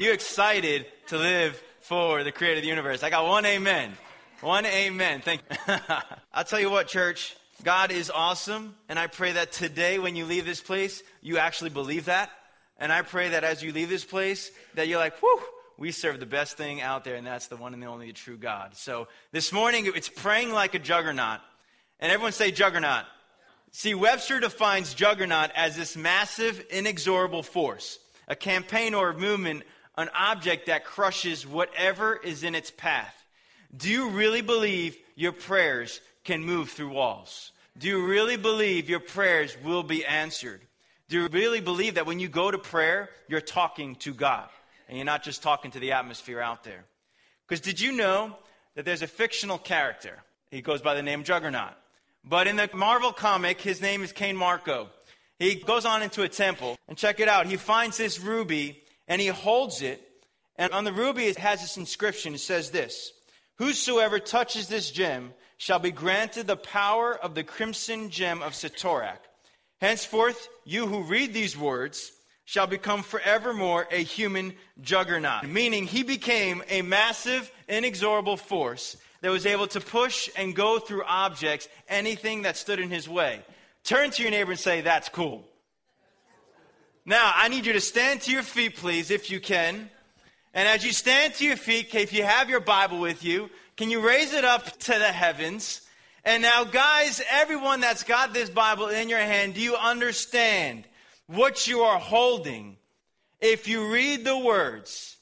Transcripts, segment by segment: You excited to live for the creator of the universe? I got one amen. One amen. Thank you. I'll tell you what, church. God is awesome, and I pray that today when you leave this place, you actually believe that. And I pray that as you leave this place, that you're like, whew, we serve the best thing out there, and that's the one and the only true God. So this morning, it's praying like a juggernaut. And everyone say juggernaut. See, Webster defines juggernaut as this massive, inexorable force, a campaign or a movement, an object that crushes whatever is in its path. Do you really believe your prayers can move through walls? Do you really believe your prayers will be answered? Do you really believe that when you go to prayer, you're talking to God, and you're not just talking to the atmosphere out there? Because did you know that there's a fictional character? He goes by the name Juggernaut. But in the Marvel comic, his name is Cain Marko. He goes on into a temple, and check it out. He finds this ruby, and he holds it, and on the ruby it has this inscription. It says this: "Whosoever touches this gem shall be granted the power of the crimson gem of Satorak. Henceforth, you who read these words shall become forevermore a human juggernaut." Meaning he became a massive, inexorable force that was able to push and go through objects, anything that stood in his way. Turn to your neighbor and say, that's cool. Now, I need you to stand to your feet, please, if you can. And as you stand to your feet, if you have your Bible with you, can you raise it up to the heavens? And now, guys, everyone that's got this Bible in your hand, do you understand what you are holding? If you read the words,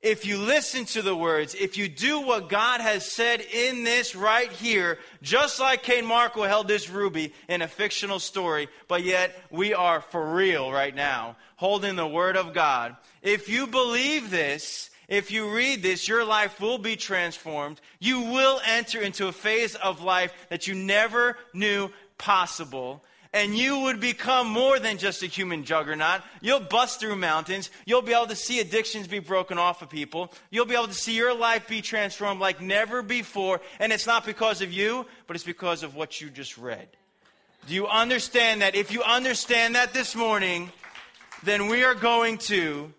if you listen to the words, if you do what God has said in this right here, just like Cain Marko held this ruby in a fictional story, but yet we are for real right now, holding the Word of God. If you believe this, if you read this, your life will be transformed. You will enter into a phase of life that you never knew possible. And you would become more than just a human juggernaut. You'll bust through mountains. You'll be able to see addictions be broken off of people. You'll be able to see your life be transformed like never before. And it's not because of you, but it's because of what you just read. Do you understand that? If you understand that this morning, then we are going to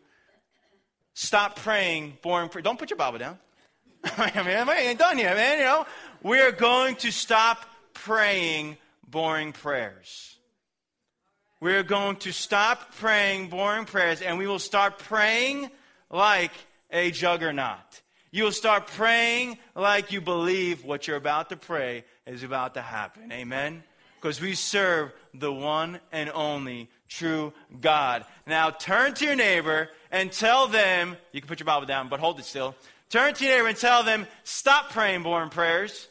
stop praying boring prayer. Don't put your Bible down. I ain't done yet, man. You know, we are going to stop praying boring prayers. We're going to stop praying boring prayers, and we will start praying like a juggernaut. You'll start praying like you believe what you're about to pray is about to happen. Amen? Because we serve the one and only true God. Now turn to your neighbor and tell them, you can put your Bible down, but hold it still. Turn to your neighbor and tell them, stop praying boring prayers.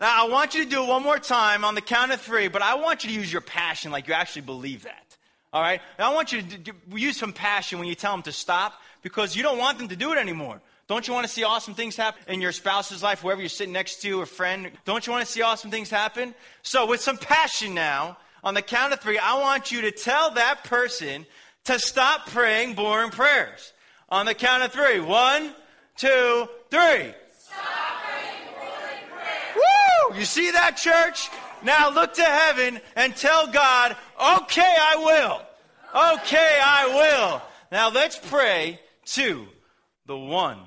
Now, I want you to do it one more time on the count of three, but I want you to use your passion like you actually believe that, all right? And I want you to use some passion when you tell them to stop, because you don't want them to do it anymore. Don't you want to see awesome things happen in your spouse's life, whoever you're sitting next to, a friend? Don't you want to see awesome things happen? So with some passion now, on the count of three, I want you to tell that person to stop praying boring prayers. On the count of three. 1, 2, 3. Stop. You see that, church? Now look to heaven and tell God, okay, I will. Okay, I will. Now let's pray to the one,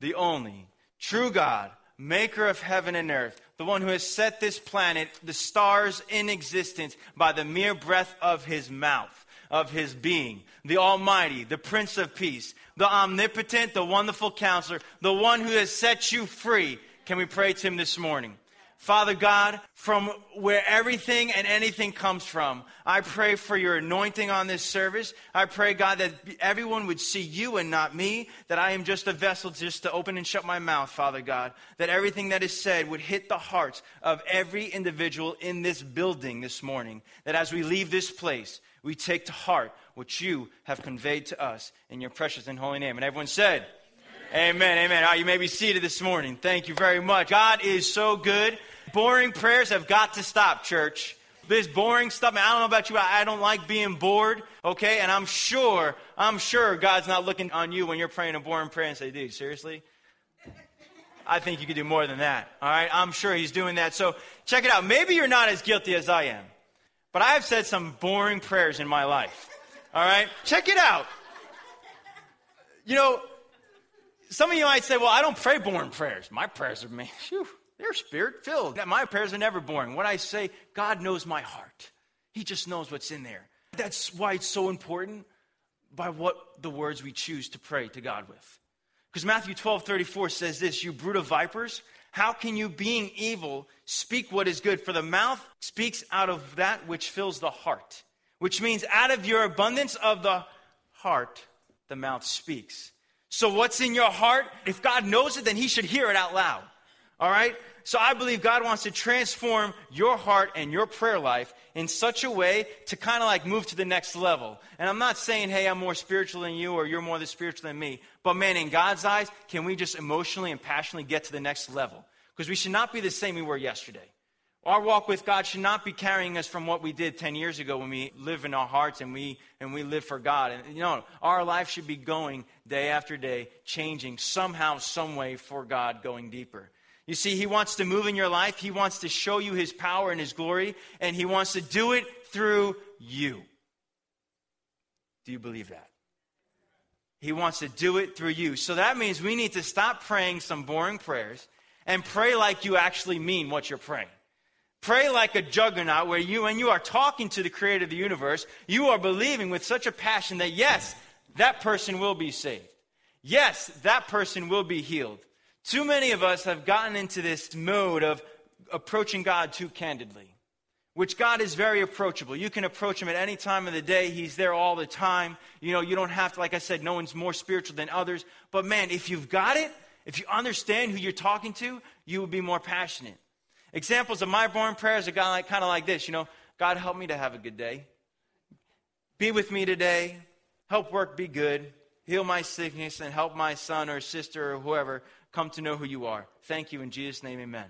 the only, true God, maker of heaven and earth, the one who has set this planet, the stars in existence by the mere breath of his mouth, of his being, the Almighty, the Prince of Peace, the Omnipotent, the Wonderful Counselor, the one who has set you free. Can we pray to him this morning? Father God, from where everything and anything comes from, I pray for your anointing on this service. I pray, God, that everyone would see you and not me, that I am just a vessel just to open and shut my mouth, Father God, that everything that is said would hit the hearts of every individual in this building this morning, that as we leave this place, we take to heart what you have conveyed to us in your precious and holy name. And everyone said, amen, amen. All right, you may be seated this morning. Thank you very much. God is so good. Boring prayers have got to stop, church. This boring stuff, man, I don't know about you, but I don't like being bored, okay? And I'm sure God's not looking on you when you're praying a boring prayer and say, dude, seriously? I think you could do more than that, all right? I'm sure he's doing that. So check it out. Maybe you're not as guilty as I am, but I have said some boring prayers in my life, all right? Check it out. You know, some of you might say, well, I don't pray boring prayers. My prayers are, man, whew, they're spirit-filled. My prayers are never boring. What I say, God knows my heart. He just knows what's in there. That's why it's so important by what the words we choose to pray to God with. Because Matthew 12:34 says this, you brood of vipers, how can you, being evil, speak what is good? For the mouth speaks out of that which fills the heart, which means out of your abundance of the heart, the mouth speaks. So what's in your heart? If God knows it, then he should hear it out loud. All right? So I believe God wants to transform your heart and your prayer life in such a way to kind of like move to the next level. And I'm not saying, hey, I'm more spiritual than you or you're more spiritual than me. But man, in God's eyes, can we just emotionally and passionately get to the next level? Because we should not be the same we were yesterday. Our walk with God should not be carrying us from what we did 10 years ago when we live in our hearts and we live for God. And you know, our life should be going day after day, changing somehow, some way for God, going deeper. You see, he wants to move in your life. He wants to show you his power and his glory, and he wants to do it through you. Do you believe that? He wants to do it through you. So that means we need to stop praying some boring prayers and pray like you actually mean what you're praying. Pray like a juggernaut where when you are talking to the creator of the universe, you are believing with such a passion that, yes, that person will be saved. Yes, that person will be healed. Too many of us have gotten into this mode of approaching God too candidly, which God is very approachable. You can approach him at any time of the day. He's there all the time. You know, you don't have to, like I said, no one's more spiritual than others. But man, if you've got it, if you understand who you're talking to, you will be more passionate. Examples of my born prayers are kind of like this, you know. God, help me to have a good day. Be with me today. Help work be good. Heal my sickness and help my son or sister or whoever come to know who you are. Thank you in Jesus' name, amen.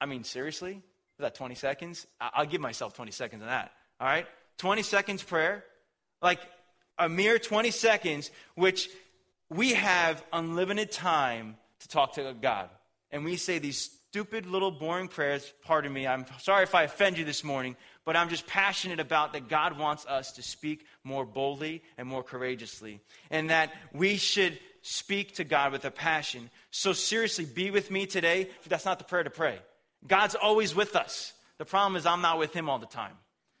I mean, seriously? Was that 20 seconds? I'll give myself 20 seconds on that, all right? 20 seconds prayer, like a mere 20 seconds, which we have unlimited time to talk to God. And we say these stupid little boring prayers. Pardon me, I'm sorry if I offend you this morning, but I'm just passionate about that God wants us to speak more boldly and more courageously, and that we should speak to God with a passion. So seriously, be with me today. That's not the prayer to pray. God's always with us. The problem is I'm not with him all the time.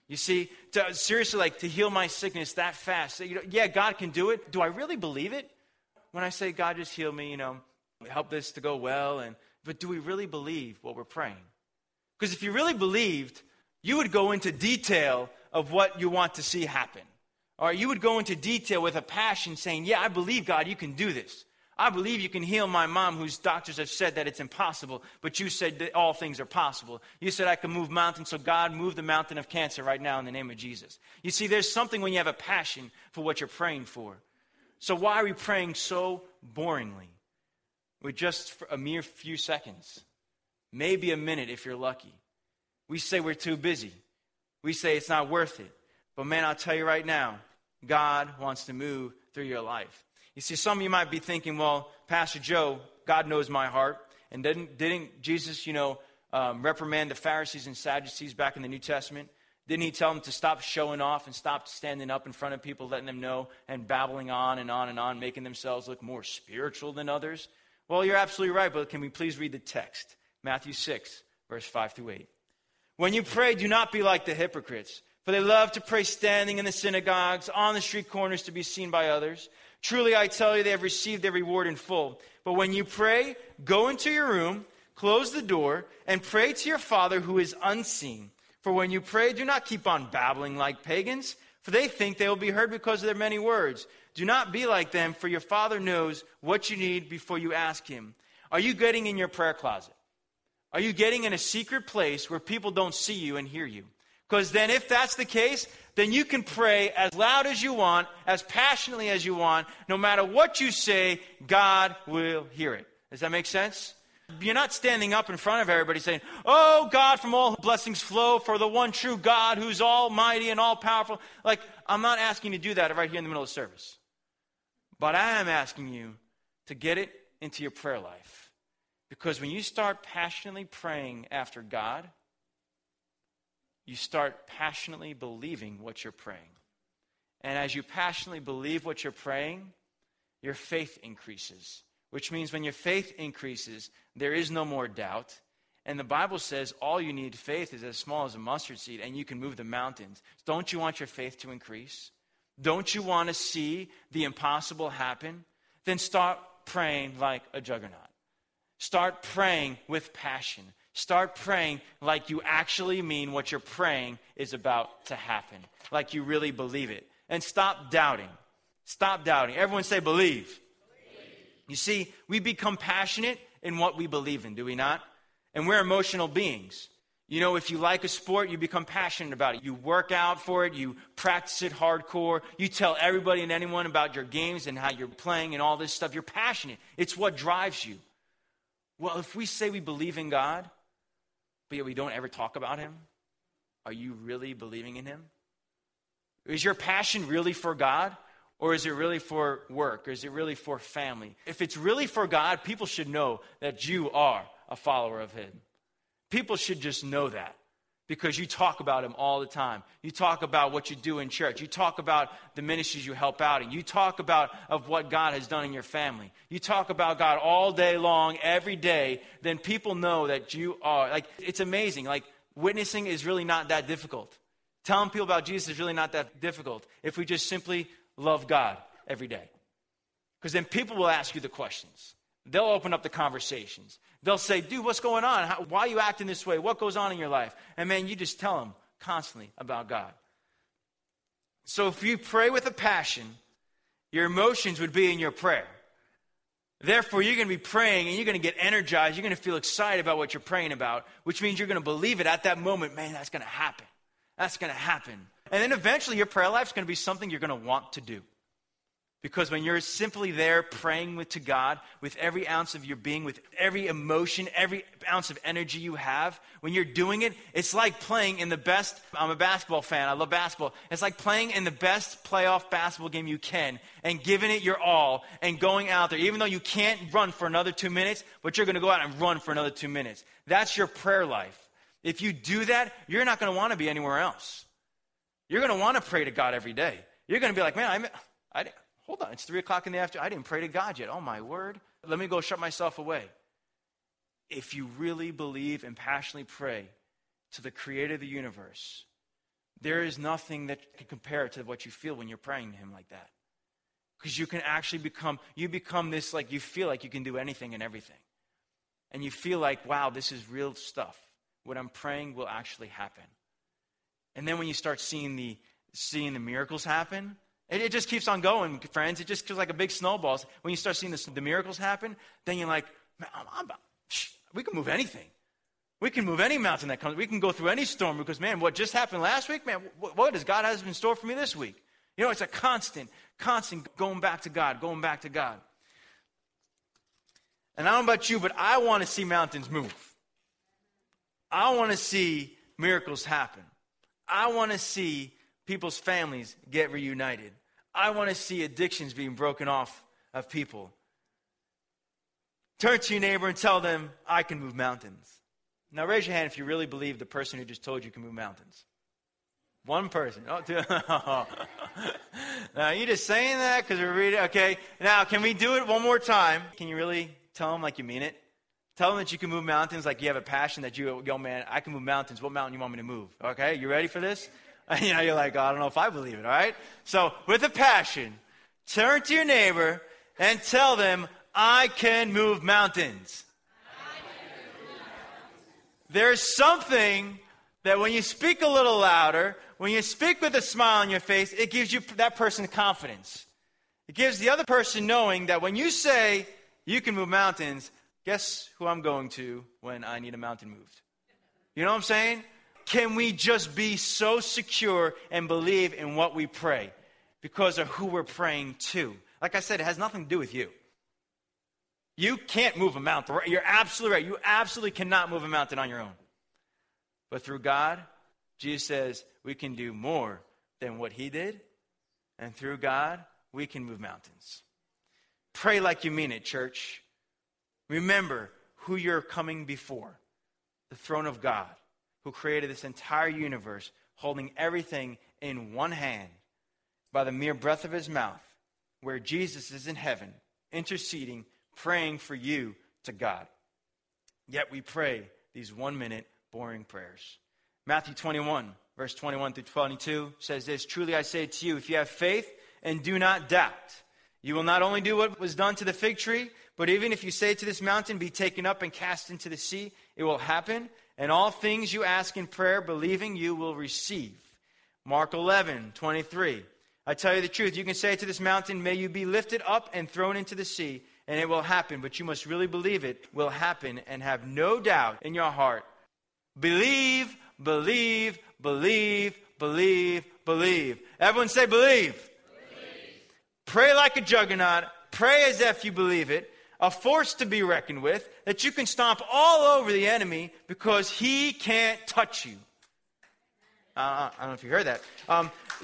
You see, seriously, like to heal my sickness that fast. You know, yeah, God can do it. Do I really believe it? When I say, God, just heal me, you know, help this to go well. But do we really believe what we're praying? Because if you really believed, you would go into detail of what you want to see happen. Or you would go into detail with a passion saying, yeah, I believe, God, you can do this. I believe you can heal my mom, whose doctors have said that it's impossible, but you said that all things are possible. You said I can move mountains, so God, move the mountain of cancer right now in the name of Jesus. You see, there's something when you have a passion for what you're praying for. So why are we praying so boringly? With just a mere few seconds, maybe a minute if you're lucky. We say we're too busy. We say it's not worth it. But man, I'll tell you right now, God wants to move through your life. You see, some of you might be thinking, well, Pastor Joe, God knows my heart. And didn't Jesus, reprimand the Pharisees and Sadducees back in the New Testament? Didn't he tell them to stop showing off and stop standing up in front of people, letting them know and babbling on and on and on, making themselves look more spiritual than others? Well, you're absolutely right, but can we please read the text? Matthew 6, verse 5 through 8. When you pray, do not be like the hypocrites, for they love to pray standing in the synagogues, on the street corners to be seen by others. Truly, I tell you, they have received their reward in full. But when you pray, go into your room, close the door, and pray to your Father who is unseen. For when you pray, do not keep on babbling like pagans, for they think they will be heard because of their many words. Do not be like them, for your Father knows what you need before you ask him. Are you getting in your prayer closet? Are you getting in a secret place where people don't see you and hear you? Because then if that's the case, then you can pray as loud as you want, as passionately as you want. No matter what you say, God will hear it. Does that make sense? You're not standing up in front of everybody saying, oh, God, from all blessings flow for the one true God who's almighty and all powerful. Like, I'm not asking you to do that right here in the middle of service. But I am asking you to get it into your prayer life. Because when you start passionately praying after God, you start passionately believing what you're praying. And as you passionately believe what you're praying, your faith increases. Which means when your faith increases, there is no more doubt. And the Bible says all you need faith is as small as a mustard seed, and you can move the mountains. Don't you want your faith to increase? Don't you want to see the impossible happen? Then start praying like a juggernaut. Start praying with passion. Start praying like you actually mean what you're praying is about to happen. Like you really believe it. And stop doubting. Stop doubting. Everyone say believe. You see, we become passionate in what we believe in, do we not? And we're emotional beings. You know, if you like a sport, you become passionate about it. You work out for it. You practice it hardcore. You tell everybody and anyone about your games and how you're playing and all this stuff. You're passionate. It's what drives you. Well, if we say we believe in God, but yet we don't ever talk about him, are you really believing in him? Is your passion really for God? Or is it really for work? Or is it really for family? If it's really for God, people should know that you are a follower of him. People should just know that because you talk about him all the time. You talk about what you do in church. You talk about the ministries you help out in. You talk about of what God has done in your family. You talk about God all day long, every day. Then people know that you are. Like, it's amazing. Like, witnessing is really not that difficult. Telling people about Jesus is really not that difficult if we just simply love God every day. Because then people will ask you the questions. They'll open up the conversations. They'll say, dude, what's going on? Why are you acting this way? What goes on in your life? And man, you just tell them constantly about God. So if you pray with a passion, your emotions would be in your prayer. Therefore, you're going to be praying and you're going to get energized. You're going to feel excited about what you're praying about, which means you're going to believe it at that moment. Man, that's going to happen. That's going to happen. And then eventually your prayer life is going to be something you're going to want to do. Because when you're simply there praying to God with every ounce of your being, with every emotion, every ounce of energy you have, when you're doing it, it's like playing in the best, I'm a basketball fan, I love basketball. It's like playing in the best playoff basketball game you can and giving it your all and going out there, even though you can't run for another 2 minutes, but you're going to go out and run for another 2 minutes. That's your prayer life. If you do that, you're not going to want to be anywhere else. You're going to want to pray to God every day. You're going to be like, man, hold on, it's 3 o'clock in the afternoon. I didn't pray to God yet. Oh, my word. Let me go shut myself away. If you really believe and passionately pray to the creator of the universe, there is nothing that can compare to what you feel when you're praying to him like that. Because you can actually become this, like, you feel like you can do anything and everything. And you feel like, wow, this is real stuff. What I'm praying will actually happen. And then when you start seeing the miracles happen, it just keeps on going, friends. It just feels like a big snowball. When you start seeing the miracles happen, then you're like, man, we can move anything. We can move any mountain that comes. We can go through any storm because, man, what just happened last week, man, what does God have in store for me this week? You know, it's a constant going back to God. And I don't know about you, but I want to see mountains move. I want to see miracles happen. I want to see people's families get reunited. I want to see addictions being broken off of people. Turn to your neighbor and tell them, I can move mountains. Now raise your hand if you really believe the person who just told you can move mountains. One person. Oh, two. Now, you just saying that because we're reading. Okay, now can we do it one more time? Can you really tell them like you mean it? Tell them that you can move mountains, like you have a passion that you go, man, I can move mountains. What mountain you want me to move? Okay, you ready for this? You know, you're like, oh, I don't know if I believe it, all right? So with a passion, turn to your neighbor and tell them, I can move mountains. There's something that when you speak a little louder, when you speak with a smile on your face, it gives you that person confidence. It gives the other person knowing that when you say you can move mountains, guess who I'm going to when I need a mountain moved? You know what I'm saying? Can we just be so secure and believe in what we pray because of who we're praying to? Like I said, it has nothing to do with you. You can't move a mountain. You're absolutely right. You absolutely cannot move a mountain on your own. But through God, Jesus says we can do more than what he did. And through God, we can move mountains. Pray like you mean it, church. Remember who you're coming before, the throne of God, who created this entire universe, holding everything in one hand by the mere breath of his mouth. where Jesus is in heaven, interceding, praying for you to God. Yet we pray these 1 minute boring prayers. Matthew 21, verse 21 through 22 says this, "Truly I say to you, if you have faith and do not doubt, you will not only do what was done to the fig tree, but even if you say to this mountain, be taken up and cast into the sea, it will happen. And all things you ask in prayer, believing you will receive." Mark 11, 23. "I tell you the truth, you can say to this mountain, may you be lifted up and thrown into the sea, and it will happen. But you must really believe it will happen and have no doubt in your heart. Believe, believe, believe, believe, believe." Everyone say believe. Believe. Pray like a juggernaut. Pray as if you believe it. A force to be reckoned with, that you can stomp all over the enemy because he can't touch you. I don't know if you heard that.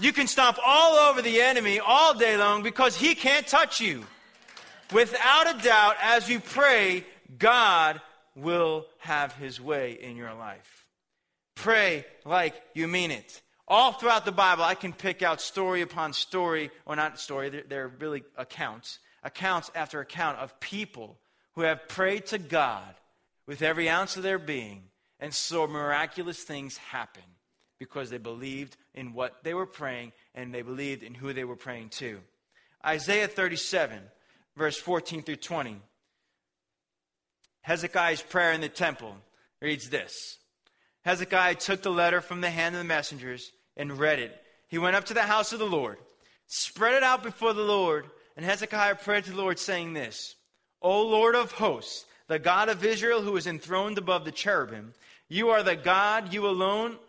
You can stomp all over the enemy all day long because he can't touch you. Without a doubt, as you pray, God will have his way in your life. Pray like you mean it. All throughout the Bible, I can pick out story upon story, or not story, they're really accounts. Accounts after account of people who have prayed to God with every ounce of their being and saw miraculous things happen because they believed in what they were praying and they believed in who they were praying to. Isaiah 37, verse 14 through 20. Hezekiah's prayer in the temple reads this. Hezekiah took the letter from the hand of the messengers and read it. He went up to the house of the Lord, spread it out before the Lord, and Hezekiah prayed to the Lord, saying this, "O Lord of hosts, the God of Israel, who is enthroned above the cherubim, you are the God, you alone,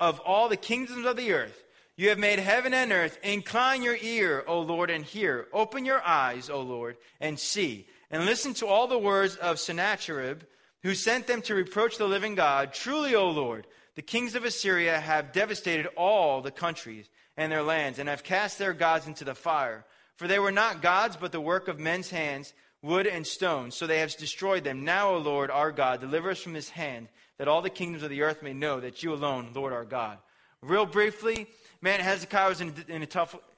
of all the kingdoms of the earth. You have made heaven and earth. Incline your ear, O Lord, and hear. Open your eyes, O Lord, and see. And listen to all the words of Sennacherib, who sent them to reproach the living God. Truly, O Lord, the kings of Assyria have devastated all the countries and their lands, and have cast their gods into the fire. For they were not gods, but the work of men's hands, wood and stone. So they have destroyed them. Now, O Lord, our God, deliver us from his hand, that all the kingdoms of the earth may know that you alone, Lord, our God." Real briefly, man, Hezekiah was in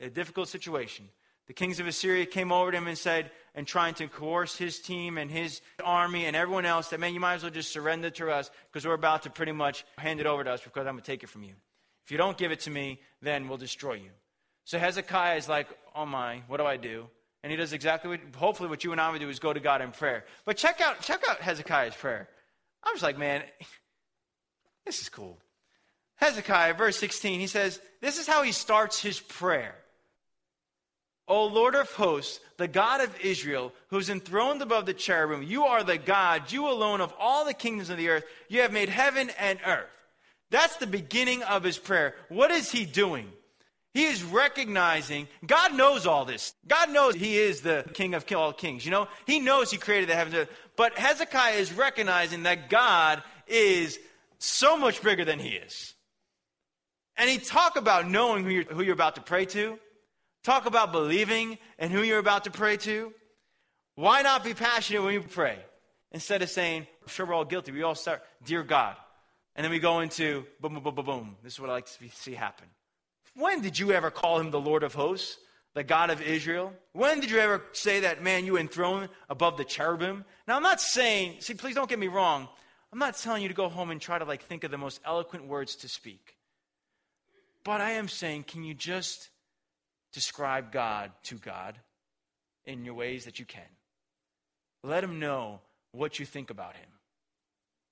a difficult situation. The kings of Assyria came over to him and said, and trying to coerce his team and his army and everyone else, that, man, you might as well just surrender to us because we're about to pretty much hand it over to us because I'm going to take it from you. If you don't give it to me, then we'll destroy you. So Hezekiah is like, oh my, what do I do? And he does exactly what you and I would do is go to God in prayer. But check out Hezekiah's prayer. I was like, man, this is cool. Hezekiah, verse 16, he says, this is how he starts his prayer. "O Lord of hosts, the God of Israel, who's enthroned above the cherubim, you are the God, you alone of all the kingdoms of the earth. You have made heaven and earth." That's the beginning of his prayer. What is he doing? He is recognizing God knows all this. God knows he is the king of all kings. You know, he knows he created the heavens and earth. But Hezekiah is recognizing that God is so much bigger than he is. And he talk about knowing who you're about to pray to. Talk about believing and who you're about to pray to. Why not be passionate when you pray? Instead of saying, I'm sure we're all guilty. We all start, dear God. And then we go into boom, boom, boom, boom, boom. This is what I like to see happen. When did you ever call him the Lord of hosts, the God of Israel? When did you ever say that, man, you enthroned above the cherubim? Now, I'm not saying, see, please don't get me wrong. I'm not telling you to go home and try to think of the most eloquent words to speak. But I am saying, can you just describe God to God in your ways that you can? Let him know what you think about him.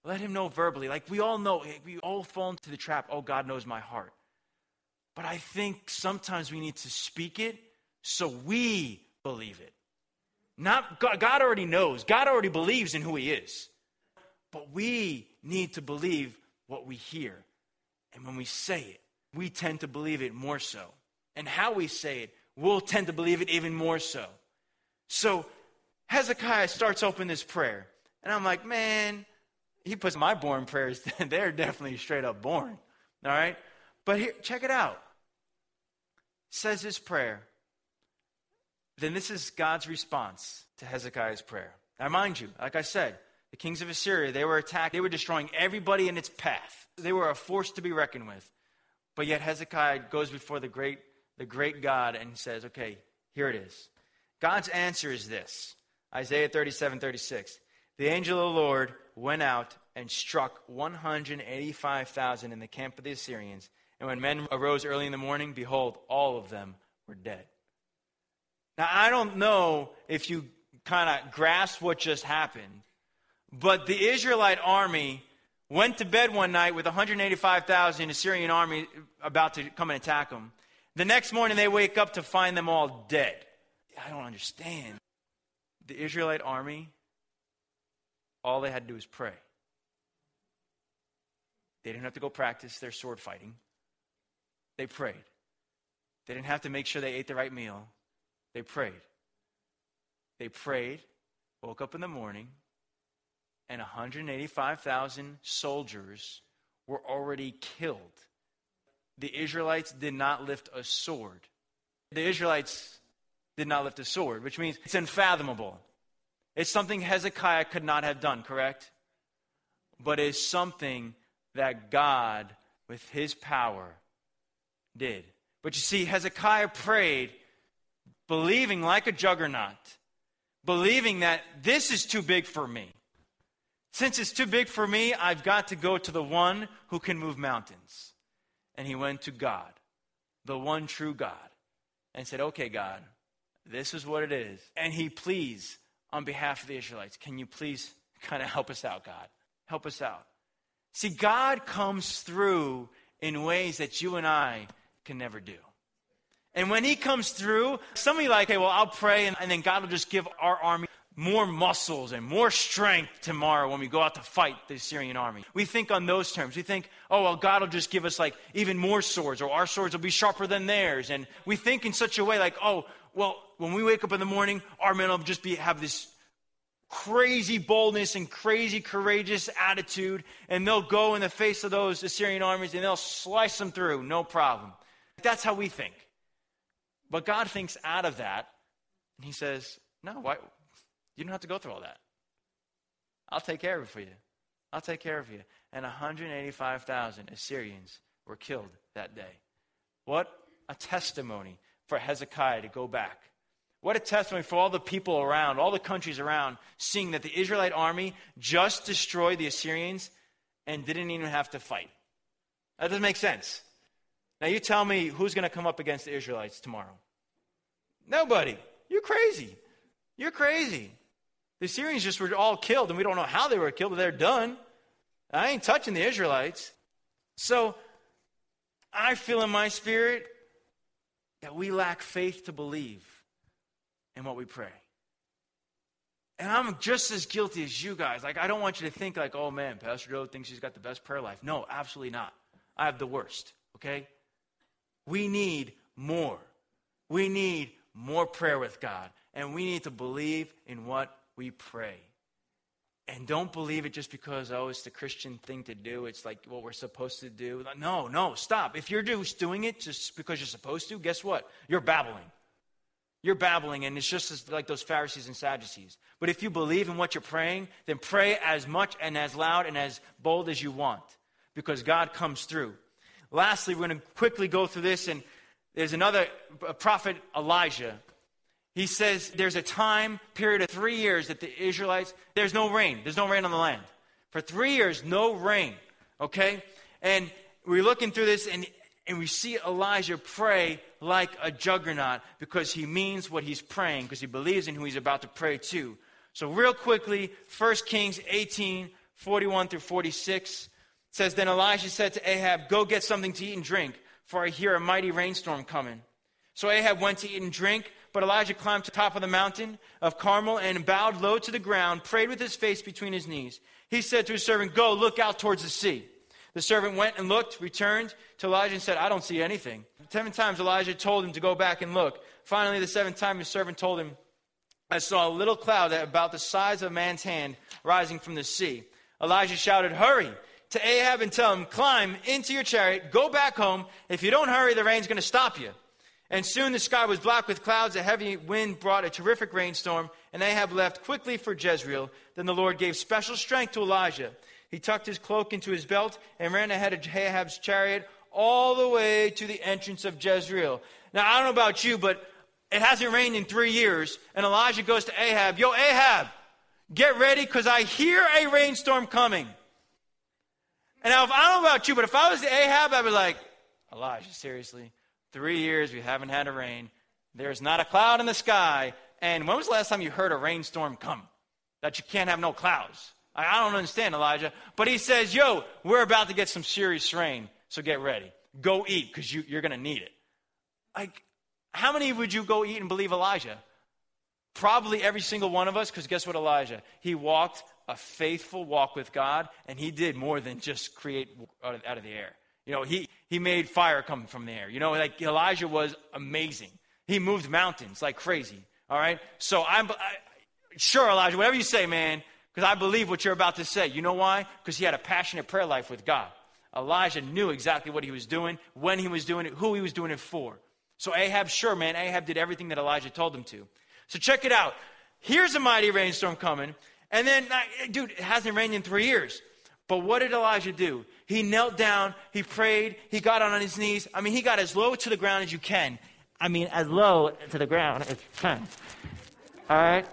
Let him know verbally. We all know, we all fall into the trap, oh, God knows my heart. But I think sometimes we need to speak it so we believe it. Not God already knows. God already believes in who he is. But we need to believe what we hear. And when we say it, we tend to believe it more so. And how we say it, we'll tend to believe it even more so. So Hezekiah starts open this prayer. And I'm like, man, he puts my boring prayers, they're definitely straight up boring. All right? But here, check it out. Says his prayer. Then this is God's response to Hezekiah's prayer. Now, mind you, like I said, the kings of Assyria, they were attacked. They were destroying everybody in its path. They were a force to be reckoned with. But yet Hezekiah goes before the great God and says, okay, here it is. God's answer is this. Isaiah 37:36. The angel of the Lord went out and struck 185,000 in the camp of the Assyrians. And when men arose early in the morning, behold, all of them were dead. Now, I don't know if you kind of grasp what just happened, but the Israelite army went to bed one night with 185,000 Assyrian army about to come and attack them. The next morning, they wake up to find them all dead. I don't understand. The Israelite army, all they had to do was pray. They didn't have to go practice their sword fighting. They prayed. They didn't have to make sure they ate the right meal. They prayed. They prayed, woke up in the morning, and 185,000 soldiers were already killed. The Israelites did not lift a sword. The Israelites did not lift a sword, which means it's unfathomable. It's something Hezekiah could not have done, correct? But it's something that God, with his power, did. But you see, Hezekiah prayed, believing like a juggernaut, believing that this is too big for me. Since it's too big for me, I've got to go to the one who can move mountains. And he went to God, the one true God, and said, okay, God, this is what it is. And he pleads on behalf of the Israelites. Can you please kind of help us out, God? Help us out. See, God comes through in ways that you and I can never do. And when he comes through, some of you are like, hey, well, I'll pray, and then God will just give our army more muscles and more strength tomorrow when we go out to fight the Assyrian army. We think on those terms. We think, oh, well, God will just give us like even more swords, or our swords will be sharper than theirs. And we think in such a way like, oh, well, when we wake up in the morning, our men will just have this crazy boldness and crazy courageous attitude, and they'll go in the face of those Assyrian armies and they'll slice them through, no problem. That's how we think. But God thinks out of that, and he says, no, why? You don't have to go through all that. I'll take care of it for you. I'll take care of you. And 185,000 Assyrians were killed that day. What a testimony for Hezekiah to go back. What a testimony for all the people around, all the countries around, seeing that the Israelite army just destroyed the Assyrians and didn't even have to fight. That doesn't make sense. Now you tell me who's going to come up against the Israelites tomorrow. Nobody. You're crazy. You're crazy. The Assyrians just were all killed, and we don't know how they were killed, but they're done. I ain't touching the Israelites. So I feel in my spirit that we lack faith to believe in what we pray. And I'm just as guilty as you guys. Like, I don't want you to think like, oh man, Pastor Joe thinks he's got the best prayer life. No, absolutely not. I have the worst, okay? We need more. We need more prayer with God. And we need to believe in what we pray. And don't believe it just because, oh, it's the Christian thing to do. It's like what we're supposed to do. No, stop. If you're just doing it just because you're supposed to, guess what? You're babbling. You're babbling, and it's just like those Pharisees and Sadducees. But if you believe in what you're praying, then pray as much and as loud and as bold as you want, because God comes through. Lastly, we're going to quickly go through this, and there's another prophet, Elijah. He says there's a time period of 3 years that the Israelites, there's no rain. There's no rain on the land. For 3 years, no rain, okay? And we're looking through this, and we see Elijah pray like a juggernaut because he means what he's praying, because he believes in who he's about to pray to. So real quickly, 1 Kings 18, 41 through 46 says, Then Elijah said to Ahab, Go get something to eat and drink, for I hear a mighty rainstorm coming. So Ahab went to eat and drink, but Elijah climbed to the top of the mountain of Carmel and bowed low to the ground, prayed with his face between his knees. He said to his servant, Go, look out towards the sea. The servant went and looked, returned to Elijah and said, I don't see anything. 7 times Elijah told him to go back and look. Finally, the 7th time his servant told him, I saw a little cloud about the size of a man's hand rising from the sea. Elijah shouted, Hurry to Ahab and tell him, Climb into your chariot, go back home. If you don't hurry, the rain's going to stop you. And soon the sky was black with clouds. A heavy wind brought a terrific rainstorm, and Ahab left quickly for Jezreel. Then the Lord gave special strength to Elijah. He tucked his cloak into his belt and ran ahead of Ahab's chariot all the way to the entrance of Jezreel. Now, I don't know about you, but It hasn't rained in 3 years. And Elijah goes to Ahab. Yo, Ahab, get ready because I hear a rainstorm coming. And now, if I don't know about you, but if I was the Ahab, I'd be like, Elijah, seriously, 3 years we haven't had a rain. There's not a cloud in the sky. And when was the last time you heard a rainstorm come? That you can't have no clouds. I don't understand, Elijah. But he says, yo, we're about to get some serious rain. So get ready. Go eat because you're going to need it. Like, how many would you go eat and believe Elijah? Probably every single one of us, because guess what, Elijah? He walked a faithful walk with God, and he did more than just create out of the air. You know, he made fire come from the air. You know, like Elijah was amazing. He moved mountains like crazy, all right? So sure, Elijah, whatever you say, man, because I believe what you're about to say. You know why? Because he had a passionate prayer life with God. Elijah knew exactly what he was doing, when he was doing it, who he was doing it for. So Ahab, sure, man, Ahab did everything that Elijah told him to. So check it out. Here's a mighty rainstorm coming. And then, dude, it hasn't rained in 3 years. But what did Elijah do? He knelt down. He prayed. He got on his knees. I mean, he got as low to the ground as you can. I mean, as low to the ground as you can. All right?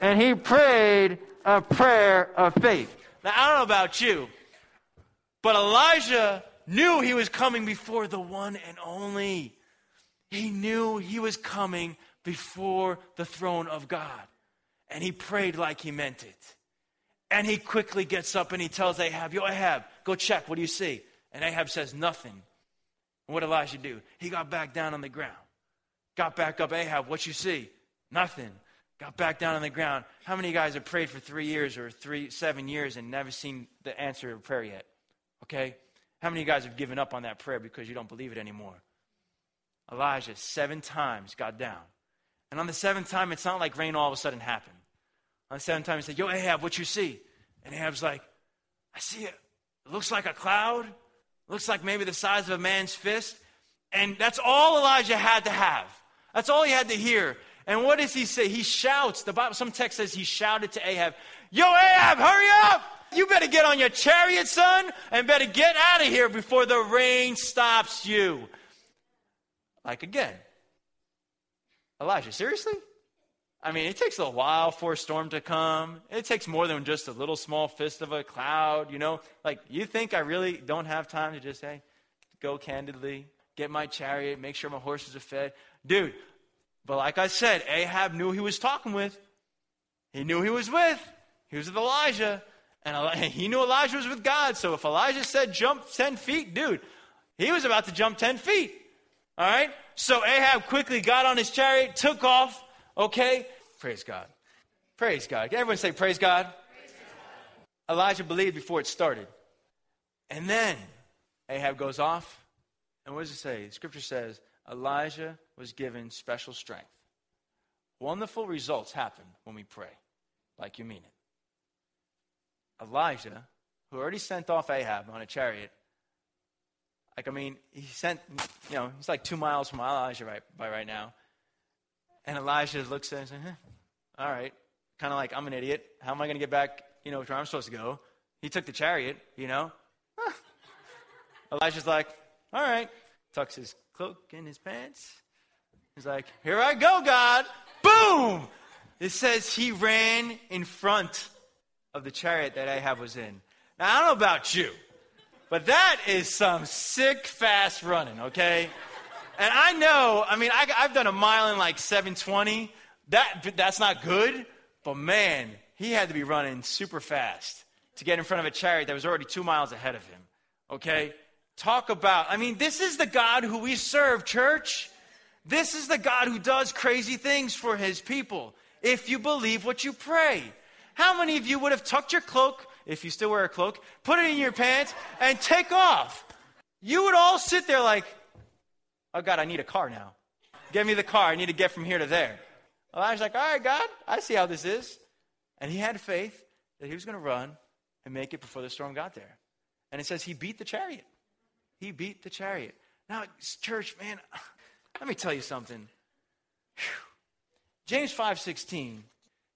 And he prayed a prayer of faith. Now, I don't know about you, but Elijah knew he was coming before the one and only. He knew he was coming before the throne of God. And he prayed like he meant it. And he quickly gets up and he tells Ahab, yo, Ahab, go check. What do you see? And Ahab says nothing. And what did Elijah do? He got back down on the ground. Got back up. Ahab, what you see? Nothing. Got back down on the ground. How many guys have prayed for 3 years or 7 years and never seen the answer to prayer yet? Okay? How many of you guys have given up on that prayer because you don't believe it anymore? Elijah 7 times got down. And on the 7th time, it's not like rain all of a sudden happened. On the 7th time, he said, yo, Ahab, what you see? And Ahab's like, I see it. It looks like a cloud. It looks like maybe the size of a man's fist. And that's all Elijah had to have. That's all he had to hear. And what does he say? He shouts. The Bible, some text says he shouted to Ahab, yo, Ahab, hurry up. You better get on your chariot, son, and better get out of here before the rain stops you. Like again, Elijah, seriously? I mean, it takes a while for a storm to come. It takes more than just a little small fist of a cloud, you know? Like, you think I really don't have time to just, hey, go candidly, get my chariot, make sure my horses are fed? Dude, but like I said, Ahab knew he was talking with. He knew he was with. He was with Elijah. And he knew Elijah was with God. So if Elijah said jump 10 feet, dude, he was about to jump 10 feet. All right? So Ahab quickly got on his chariot, took off. Okay? Praise God. Praise God. Can everyone say praise God? Praise God. Elijah believed before it started. And then Ahab goes off. And what does it say? The scripture says Elijah was given special strength. Wonderful results happen when we pray like you mean it. Elijah, who already sent off Ahab on a chariot, like, I mean, he sent, you know, he's like 2 miles from Elijah by right now. And Elijah looks at him and says, all right, kind of like, I'm an idiot. How am I going to get back, you know, where I'm supposed to go? He took the chariot, you know. Elijah's like, all right. Tucks his cloak in his pants. He's like, here I go, God. Boom! It says he ran in front of the chariot that Ahab was in. Now, I don't know about you, but that is some sick, fast running, okay? And I know, I mean, I've done a mile in like 7:20. That's not good. But man, he had to be running super fast to get in front of a chariot that was already 2 miles ahead of him, okay? Talk about, I mean, this is the God who we serve, church. This is the God who does crazy things for his people if you believe what you pray. How many of you would have tucked your cloak, if you still wear a cloak, put it in your pants, and take off? You would all sit there like, oh, God, I need a car now. Give me the car. I need to get from here to there. Elijah's like, all right, God, I see how this is. And he had faith that he was going to run and make it before the storm got there. And it says he beat the chariot. He beat the chariot. Now, church, man, let me tell you something. Whew. James 5:16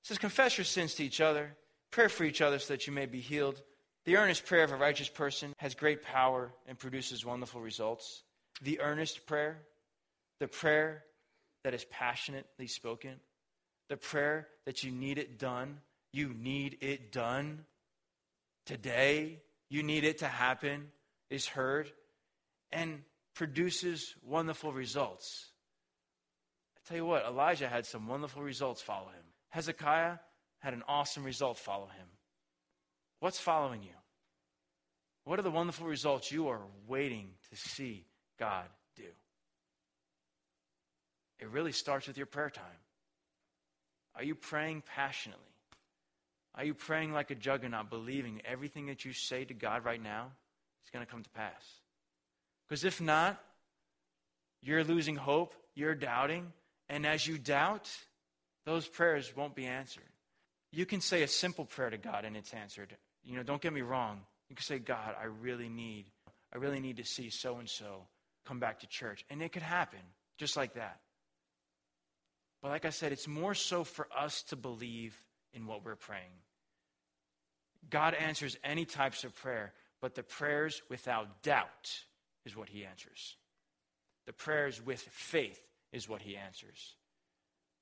says, confess your sins to each other. Pray for each other so that you may be healed. The earnest prayer of a righteous person has great power and produces wonderful results. The earnest prayer, the prayer that is passionately spoken, the prayer that you need it done, you need it done today, you need it to happen, is heard and produces wonderful results. I tell you what, Elijah had some wonderful results follow him. Hezekiah had an awesome result follow him. What's following you? What are the wonderful results you are waiting to see God do? It really starts with your prayer time. Are you praying passionately? Are you praying like a juggernaut, believing everything that you say to God right now is going to come to pass? Because if not, you're losing hope, you're doubting, and as you doubt, those prayers won't be answered. You can say a simple prayer to God and it's answered. You know, don't get me wrong. You can say, God, I really need to see so-and-so come back to church. And it could happen just like that. But like I said, it's more so for us to believe in what we're praying. God answers any types of prayer, but the prayers without doubt is what he answers. The prayers with faith is what he answers.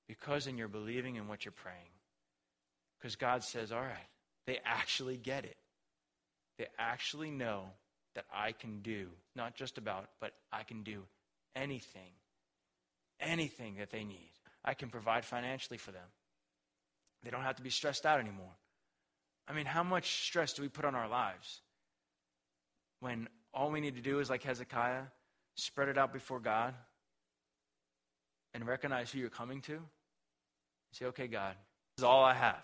Because in your believing in what you're praying. Because God says, all right, they actually get it. They actually know that I can do, not just about, but I can do anything that they need. I can provide financially for them. They don't have to be stressed out anymore. I mean, how much stress do we put on our lives when all we need to do is, like Hezekiah, spread it out before God and recognize who you're coming to? Say, okay, God, this is all I have.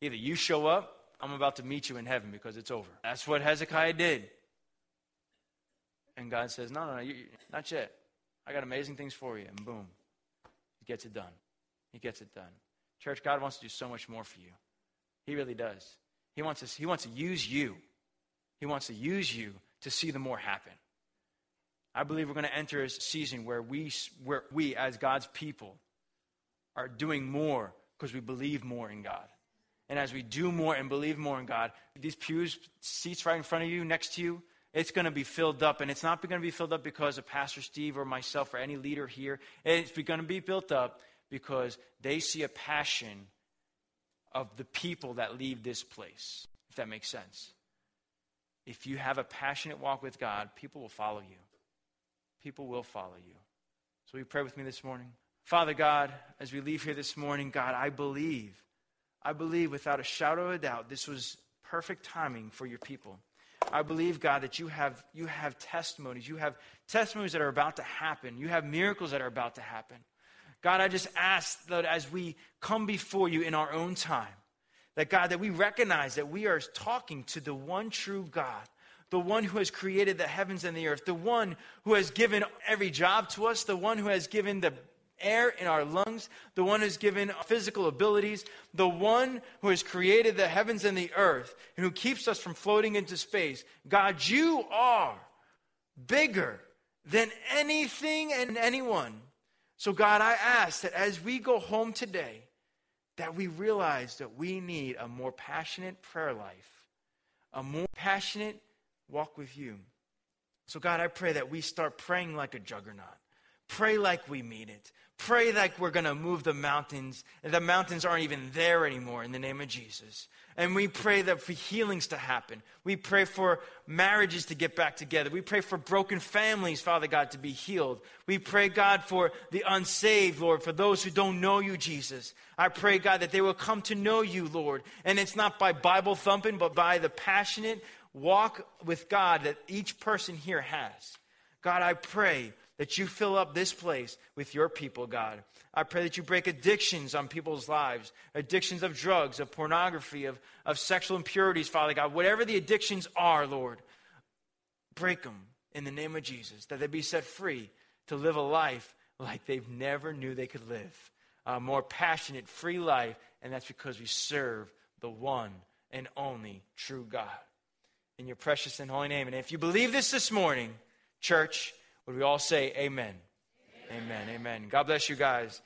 Either you show up, I'm about to meet you in heaven because it's over. That's what Hezekiah did. And God says, no, you, not yet. I got amazing things for you. And boom, he gets it done. He gets it done. Church, God wants to do so much more for you. He really does. He wants to use you. He wants to use you to see the more happen. I believe we're going to enter a season where we as God's people are doing more because we believe more in God. And as we do more and believe more in God, these pews, seats right in front of you, next to you, it's going to be filled up. And it's not going to be filled up because of Pastor Steve or myself or any leader here. It's going to be built up because they see a passion of the people that leave this place, if that makes sense. If you have a passionate walk with God, people will follow you. People will follow you. So will you pray with me this morning? Father God, as we leave here this morning, God, I believe without a shadow of a doubt, this was perfect timing for your people. I believe, God, that you have testimonies. You have testimonies that are about to happen. You have miracles that are about to happen. God, I just ask that as we come before you in our own time, that God, that we recognize that we are talking to the one true God, the one who has created the heavens and the earth, the one who has given every job to us, the one who has given the air in our lungs, the one who's given physical abilities, the one who has created the heavens and the earth and who keeps us from floating into space. God, you are bigger than anything and anyone. So God, I ask that as we go home today, that we realize that we need a more passionate prayer life, a more passionate walk with you. So God, I pray that we start praying like a juggernaut. Pray like we mean it. Pray like we're going to move the mountains. The mountains aren't even there anymore in the name of Jesus. And we pray that for healings to happen. We pray for marriages to get back together. We pray for broken families, Father God, to be healed. We pray, God, for the unsaved, Lord, for those who don't know you, Jesus. I pray, God, that they will come to know you, Lord. And it's not by Bible thumping, but by the passionate walk with God that each person here has. God, I pray that you fill up this place with your people, God. I pray that you break addictions on people's lives, addictions of drugs, of pornography, of sexual impurities, Father God. Whatever the addictions are, Lord, break them in the name of Jesus, that they be set free to live a life like they never knew they could live, a more passionate, free life, and that's because we serve the one and only true God. In your precious and holy name. And if you believe this morning, church, would we all say amen? Amen. Amen. God bless you guys.